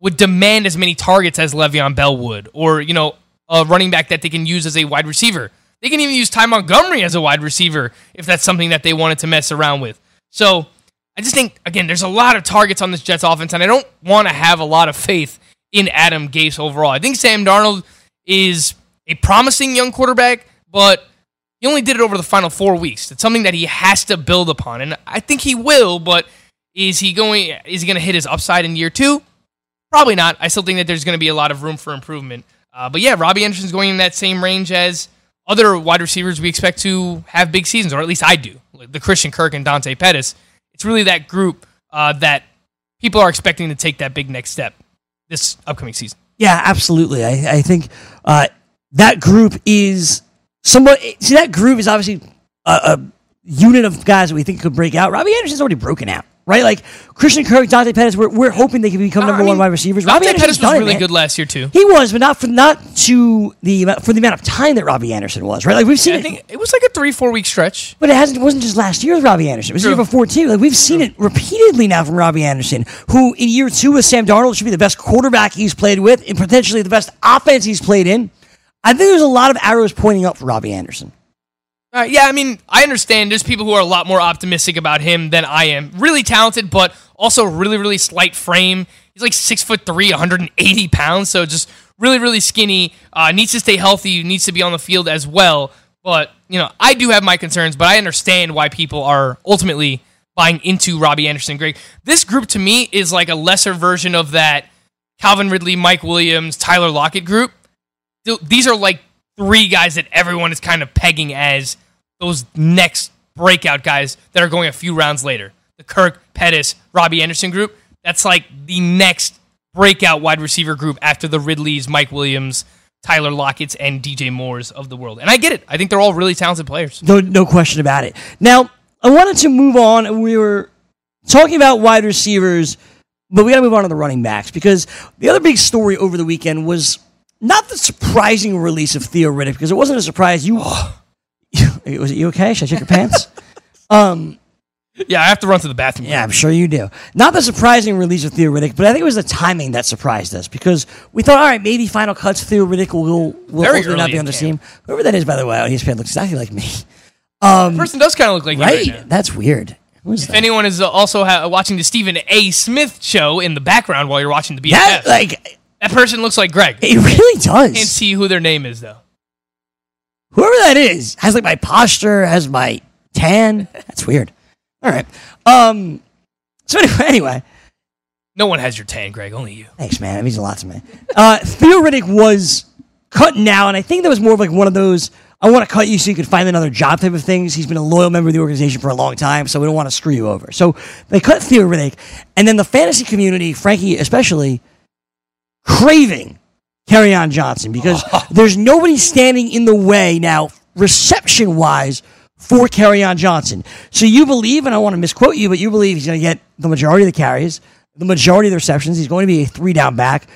would demand as many targets as Le'Veon Bell would, or, you know, a running back that they can use as a wide receiver. They can even use Ty Montgomery as a wide receiver if that's something that they wanted to mess around with. So I just think, again, there's a lot of targets on this Jets offense, and I don't want to have a lot of faith in Adam Gase overall. I think Sam Darnold is a promising young quarterback, but he only did it over the final four weeks. It's something that he has to build upon, and I think he will, but is he going, is he going to hit his upside in year two? Probably not. I still think that there's going to be a lot of room for improvement. Uh, but yeah, Robbie Anderson's going in that same range as other wide receivers we expect to have big seasons, or at least I do, like the Christian Kirk and Dante Pettis. It's really that group uh, that people are expecting to take that big next step this upcoming season. Yeah, absolutely. I, I think uh, that group is somewhat... See, that group is obviously a, a unit of guys that we think could break out. Robbie Anderson's already broken out. Right, like Christian Kirk, Dante Pettis, we're we're hoping they can become no, number I mean, one wide receivers. Robbie Dante Pettis was really man. good last year too. He was, but not for not to the for the amount of time that Robbie Anderson was. Right, like we've seen. Yeah, it, I think it was like a three four week stretch. But it hasn't. It wasn't just last year with Robbie Anderson. It was True. year before too. Like we've seen True. it repeatedly now from Robbie Anderson, who in year two with Sam Darnold should be the best quarterback he's played with, and potentially the best offense he's played in. I think there's a lot of arrows pointing up for Robbie Anderson. Uh, yeah, I mean, I understand there's people who are a lot more optimistic about him than I am. Really talented, but also really, really slight frame. He's like six foot three, one hundred eighty pounds, so just really, really skinny. Uh, needs to stay healthy, needs to be on the field as well. But, you know, I do have my concerns, but I understand why people are ultimately buying into Robbie Anderson. Greg, this group to me is like a lesser version of that Calvin Ridley, Mike Williams, Tyler Lockett group. These are like three guys that everyone is kind of pegging as those next breakout guys that are going a few rounds later. The Kirk, Pettis, Robbie Anderson group, that's like the next breakout wide receiver group after the Ridleys, Mike Williams, Tyler Lockett's, and D J Moore's of the world. And I get it. I think they're all really talented players. No, no question about it. Now, I wanted to move on. We were talking about wide receivers, but we got to move on to the running backs, because the other big story over the weekend was not the surprising release of Theo Riddick, because it wasn't a surprise. You, you was it you okay? Should I check your pants? um, yeah, I have to run to the bathroom. Yeah, I'm sure you do. Not the surprising release of Theo Riddick, but I think it was the timing that surprised us, because we thought, all right, maybe final cuts, Theo Riddick will will ultimately not be on the team. Whoever that is, by the way, on E S P N looks exactly like me. Um, person does kind of look like you right? right That's weird. If that? Anyone is also ha- watching the Stephen A. Smith show in the background while you're watching the B F F, that, like, that person looks like Greg. It really does. Can't see who their name is, though. Whoever that is has, like, my posture, has my tan. That's weird. All right. Um, so anyway, anyway. No one has your tan, Greg. Only you. Thanks, man. It means a lot to me. uh, Theo Riddick was cut now, and I think that was more of like one of those, I want to cut you so you can find another job type of things. He's been a loyal member of the organization for a long time, so we don't want to screw you over. So they cut Theo Riddick, and then the fantasy community, Frankie especially, craving Kerryon Johnson, because oh. there's nobody standing in the way now, reception-wise, for Kerryon Johnson. So you believe, and I want to misquote you, but you believe he's going to get the majority of the carries, the majority of the receptions. He's going to be a three-down back.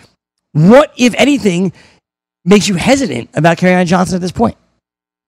What, if anything, makes you hesitant about Kerryon Johnson at this point?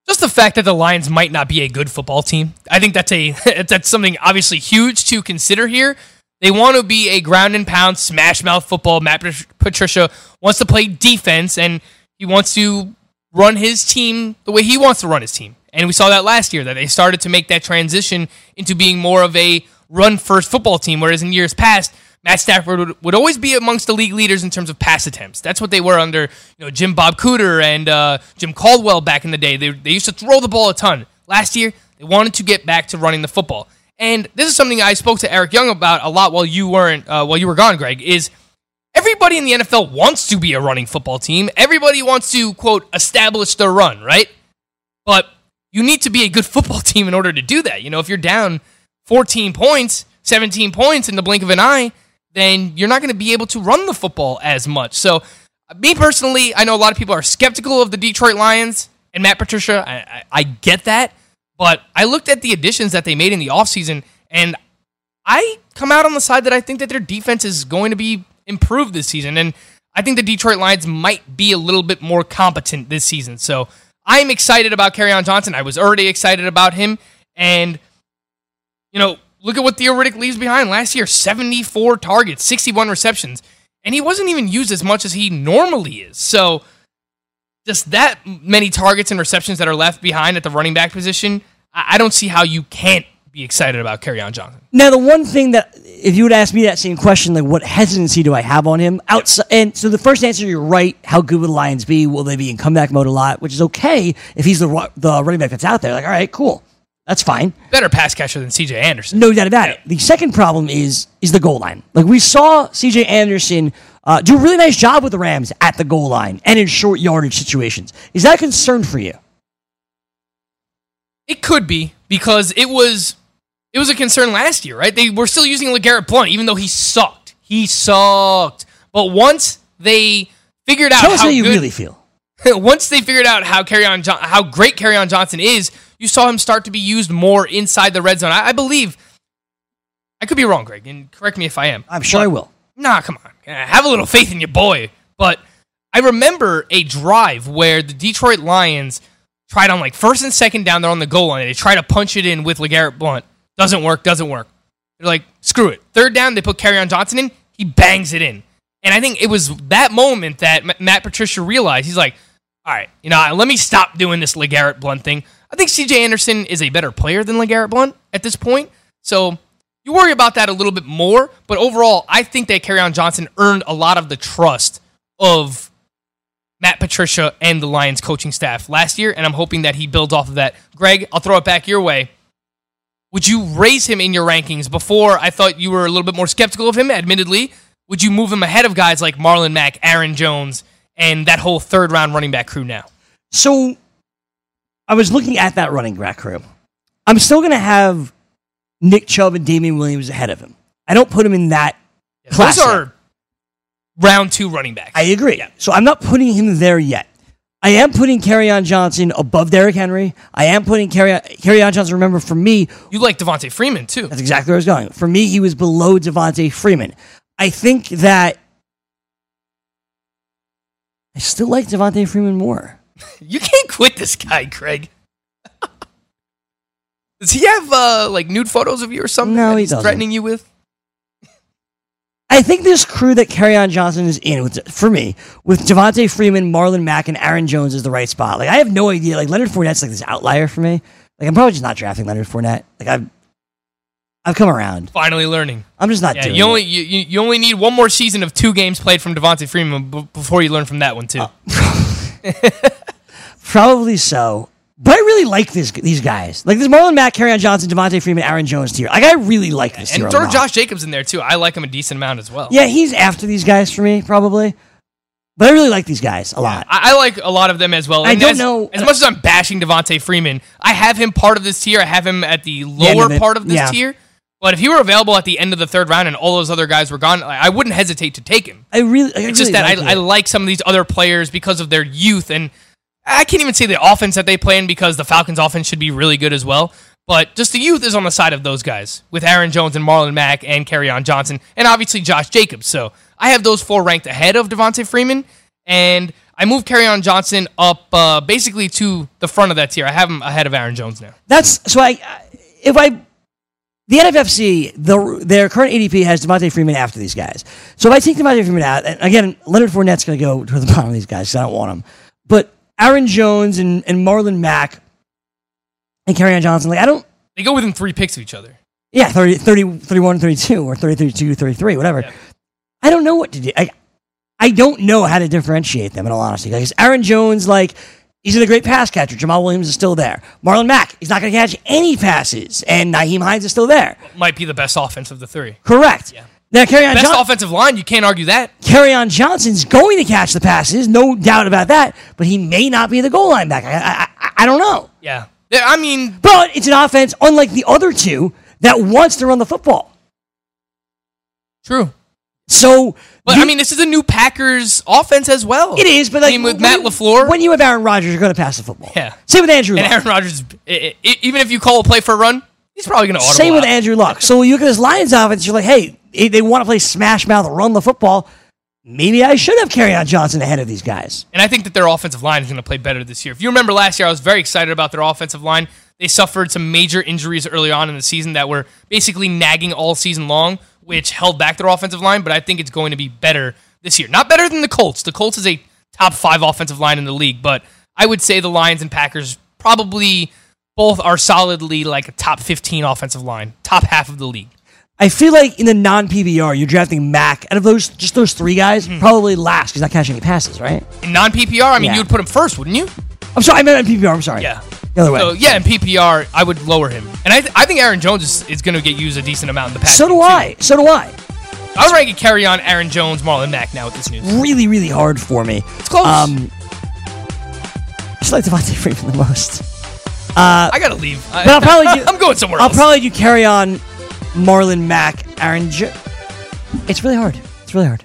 Just the fact that the Lions might not be a good football team. I think that's a that's something obviously huge to consider here. They want to be a ground and pound, smash mouth football. Matt Patricia wants to play defense, and he wants to run his team the way he wants to run his team. And we saw that last year, that they started to make that transition into being more of a run-first football team, whereas in years past, Matt Stafford would, would always be amongst the league leaders in terms of pass attempts. That's what they were under, you know, Jim Bob Cooter and uh, Jim Caldwell back in the day. They they used to throw the ball a ton. Last year, they wanted to get back to running the football. And this is something I spoke to Eric Young about a lot while you weren't uh, while you were gone, Greg, is everybody in the N F L wants to be a running football team. Everybody wants to, quote, establish their run, right? But you need to be a good football team in order to do that. You know, if you're down fourteen points, seventeen points in the blink of an eye, then you're not going to be able to run the football as much. So, me personally, I know a lot of people are skeptical of the Detroit Lions and Matt Patricia. I, I, I get that, but I looked at the additions that they made in the offseason, and I come out on the side that I think that their defense is going to be improved this season, and I think the Detroit Lions might be a little bit more competent this season. So, I'm excited about Kerryon Johnson. I was already excited about him, and, you know, look at what Theo Riddick leaves behind. Last year, seventy-four targets, sixty-one receptions, and he wasn't even used as much as he normally is. So just that many targets and receptions that are left behind at the running back position, I don't see how you can't be excited about Kerryon Johnson. Now, the one thing that, if you would ask me that same question, like what hesitancy do I have on him? Outside, and so the first answer, you're right. How good would the Lions be? Will they be in comeback mode a lot? Which is okay if he's the, the running back that's out there. Like, all right, cool. That's fine. Better pass catcher than C J Anderson. No doubt about yeah. it. The second problem is is the goal line. Like, we saw C J Anderson uh, do a really nice job with the Rams at the goal line and in short yardage situations. Is that a concern for you? It could be, because it was it was a concern last year, right? They were still using LeGarrette Blount, even though he sucked. He sucked. But once they figured out Tell us how, how you good, really feel. Once they figured out how Kerryon jo- how great Kerryon Johnson is, you saw him start to be used more inside the red zone. I, I believe, I could be wrong, Greg, and correct me if I am. I'm sure but, I will. Nah, come on. Have a little faith in your boy. But I remember a drive where the Detroit Lions tried on like first and second down, they're on the goal line, and they try to punch it in with LeGarrette Blount. Doesn't work, doesn't work. They're like, screw it. Third down, they put Kerryon Johnson in, he bangs it in. And I think it was that moment that M- Matt Patricia realized, he's like, all right, you know, let me stop doing this LeGarrette Blount thing. I think C J Anderson is a better player than LeGarrette Blount at this point, so you worry about that a little bit more, but overall, I think that Kerryon Johnson earned a lot of the trust of Matt Patricia and the Lions coaching staff last year, and I'm hoping that he builds off of that. Greg, I'll throw it back your way. Would you raise him in your rankings? Before, I thought you were a little bit more skeptical of him, admittedly. Would you move him ahead of guys like Marlon Mack, Aaron Jones, and that whole third-round running back crew now? So, I was looking at that running back crew. I'm still going to have Nick Chubb and Damian Williams ahead of him. I don't put him in that yeah, class. Those are round two running back. I agree. Yeah. So I'm not putting him there yet. I am putting Kerryon Johnson above Derrick Henry. I am putting Kerryon, Kerryon Johnson, remember, for me... You like Devontae Freeman, too. That's exactly where I was going. For me, he was below Devontae Freeman. I think that... I still like Devontae Freeman more. You can't quit this guy, Craig. Does he have, uh, like, nude photos of you or something? No, he he's doesn't. Threatening you with? I think this crew that Kerryon Johnson is in, with, for me, with Devontae Freeman, Marlon Mack, and Aaron Jones is the right spot. Like, I have no idea. Like, Leonard Fournette's, like, this outlier for me. Like, I'm probably just not drafting Leonard Fournette. Like, I've I've come around. Finally learning. I'm just not yeah, doing you only, it. You, you only need one more season of two games played from Devontae Freeman b- before you learn from that one, too. Uh, probably so. But I really like this, these guys. Like, this Marlon Mack, Kerryon Johnson, Devontae Freeman, Aaron Jones tier. Like, I really like this and tier. And throw Josh Jacobs in there, too. I like him a decent amount as well. Yeah, he's after these guys for me, probably. But I really like these guys a lot. Yeah, I like a lot of them as well. And I don't as, know... As much as I'm bashing Devontae Freeman, I have him part of this tier. I have him at the lower the, part of this yeah. tier. But if he were available at the end of the third round and all those other guys were gone, I wouldn't hesitate to take him. I really... I it's really just that like I, I like some of these other players because of their youth and... I can't even say the offense that they play in because the Falcons' offense should be really good as well. But just the youth is on the side of those guys with Aaron Jones and Marlon Mack and Kerryon Johnson and obviously Josh Jacobs. So I have those four ranked ahead of Devontae Freeman. And I moved Kerryon Johnson up uh, basically to the front of that tier. I have him ahead of Aaron Jones now. That's so I, if I, the N F F C, the, their current A D P has Devontae Freeman after these guys. So if I take Devontae Freeman out, and again, Leonard Fournette's going to go to the bottom of these guys because I don't want him. But Aaron Jones and, and Marlon Mack and Kerryon Johnson, like, I don't... They go within three picks of each other. Yeah, thirty, thirty, thirty-one, thirty-two, or thirty, thirty-two, thirty-three, whatever. Yeah. I don't know what to do. I, I don't know how to differentiate them, in all honesty. Like, Aaron Jones, like, he's a great pass catcher. Jamal Williams is still there. Marlon Mack, he's not going to catch any passes. And Nyheim Hines is still there. Might be the best offense of the three. Correct. Yeah. Now, Kerryon Best John- offensive line, you can't argue that. Kerryon Johnson's going to catch the passes, no doubt about that, but he may not be the goal line back. I, I, I don't know. Yeah. yeah. I mean... But it's an offense, unlike the other two, that wants to run the football. True. So... But, the, I mean, this is a new Packers offense as well. It is, but like... I mean, with Matt LaFleur... When you have Aaron Rodgers, you're going to pass the football. Yeah. Same with Andrew Luck. And Aaron Rodgers, it, it, even if you call a play for a run, he's probably going to audible. Same with Andrew Luck. So you look at this Lions offense, you're like, hey... They want to play smash mouth and run the football. Maybe I should have Kerryon Johnson ahead of these guys. And I think that their offensive line is going to play better this year. If you remember last year, I was very excited about their offensive line. They suffered some major injuries early on in the season that were basically nagging all season long, which held back their offensive line, but I think it's going to be better this year. Not better than the Colts. The Colts is a top five offensive line in the league, but I would say the Lions and Packers probably both are solidly like a top fifteen offensive line, top half of the league. I feel like in the non-P P R, you're drafting Mack. Out of those, just those three guys, mm. probably last because he's not catching any passes, right? In non-P P R, I mean, yeah. you would put him first, wouldn't you? I'm sorry, I meant in P P R, I'm sorry. Yeah. The other way. So, yeah, in P P R, I would lower him. And I th- I think Aaron Jones is, is going to get used a decent amount in the pass. So do too. I. So do I. I would rank a Kerryon, Aaron Jones, Marlon Mack now with this news. Really, really hard for me. It's close. Um, I just like Devontae Freeman the most. Uh, I got to leave. But I'll probably do, I'm going somewhere I'll else. I'll probably do Kerryon... Marlon Mack, Aaron Jo- It's really hard. It's really hard.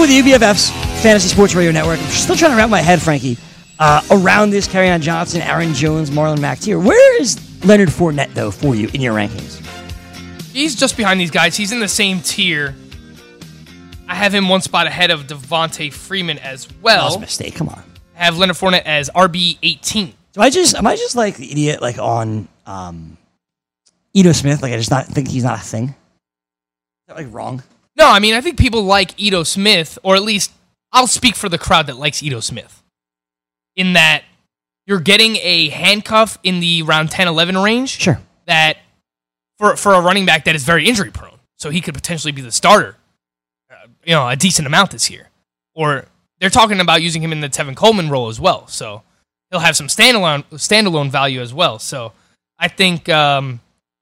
With the U B F F's Fantasy Sports Radio Network. I'm still trying to wrap my head, Frankie, uh, around this Kerryon Johnson, Aaron Jones, Marlon Mack tier. Where is Leonard Fournette, though, for you in your rankings? He's just behind these guys. He's in the same tier. I have him one spot ahead of Devontae Freeman as well. That was a mistake. Come on. I have Leonard Fournette as R B eighteen. Do I just, am I just like the idiot like on um, Eno Smith? Like I just not think he's not a thing? Is that like wrong? No, I mean, I think people like Ito Smith, or at least I'll speak for the crowd that likes Ito Smith, in that you're getting a handcuff in the round ten eleven range. Sure. That for for a running back that is very injury prone. So he could potentially be the starter, uh, you know, a decent amount this year. Or they're talking about using him in the Tevin Coleman role as well. So he'll have some standalone, standalone value as well. So I think um,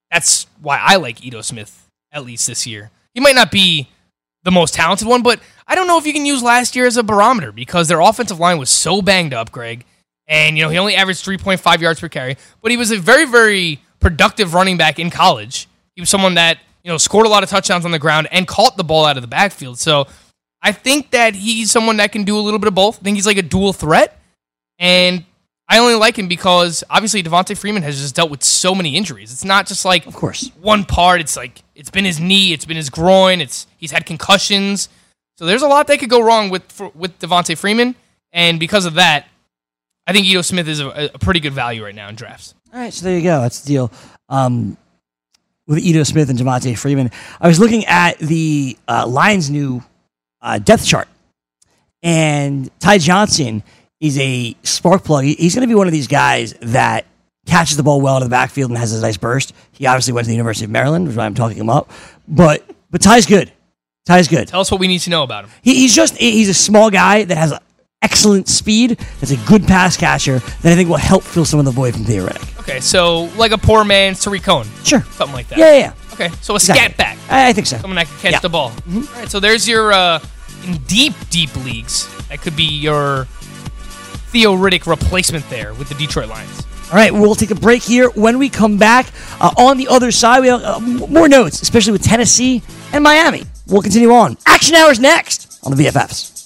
that's why I like Ito Smith, at least this year. He might not be the most talented one, but I don't know if you can use last year as a barometer because their offensive line was so banged up, Greg. And, you know, he only averaged three point five yards per carry, but he was a very, very productive running back in college. He was someone that, you know, scored a lot of touchdowns on the ground and caught the ball out of the backfield. So I think that he's someone that can do a little bit of both. I think he's like a dual threat. And I only like him because, obviously, Devontae Freeman has just dealt with so many injuries. It's not just like of course. one part. It's like it's been his knee, it's been his groin, it's he's had concussions. So there's a lot that could go wrong with for, with Devontae Freeman, and because of that, I think Ito Smith is a, a pretty good value right now in drafts. All right, so there you go. That's the deal um, with Ito Smith and Devontae Freeman. I was looking at the uh, Lions' new uh, depth chart, and Ty Johnson is a spark plug. He's going to be one of these guys that catches the ball well out of the backfield and has a nice burst. He obviously went to the University of Maryland, which is why I'm talking him up. But but Ty's good. Ty's good. Tell us what we need to know about him. He, he's just he's a small guy that has excellent speed. That's a good pass catcher that I think will help fill some of the void from Theo Riddick. Okay, so like a poor man's Tariq Cohen. Sure, something like that. Yeah, yeah. yeah. Okay, so a exactly. scat back. I, I think so. Someone that can catch yeah. the ball. Mm-hmm. All right, so there's your uh, in deep deep leagues. That could be your Theo Riddick replacement there with the Detroit Lions. All right, we'll take a break here. When we come back, uh, on the other side, we have uh, more notes, especially with Tennessee and Miami. We'll continue on. Action Hour's next on the V F Fs.